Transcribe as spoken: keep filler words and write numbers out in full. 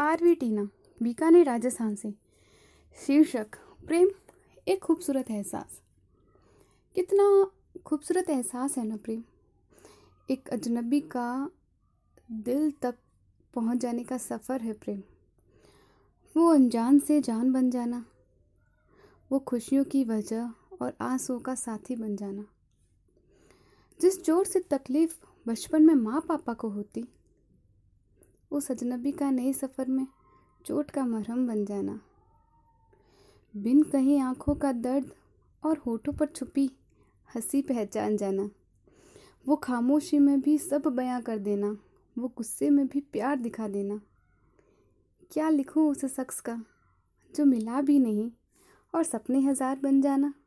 Are V Tina Bikaner Rajasthan से। शीर्षक प्रेम एक खूबसूरत एहसास। कितना खूबसूरत एहसास है ना प्रेम। एक अजनबी का दिल तक पहुंच जाने का सफ़र है प्रेम। वो अनजान से जान बन जाना, वो खुशियों की वजह और आंसुओं का साथी बन जाना। जिस जोर से तकलीफ़ बचपन में माँ पापा को होती, उस अजनबी का नए सफ़र में चोट का मरहम बन जाना। बिन कहीं आँखों का दर्द और होठों पर छुपी हंसी पहचान जाना। वो खामोशी में भी सब बयां कर देना, वो गुस्से में भी प्यार दिखा देना। क्या लिखूं उस शख्स का जो मिला भी नहीं और सपने हज़ार बन जाना।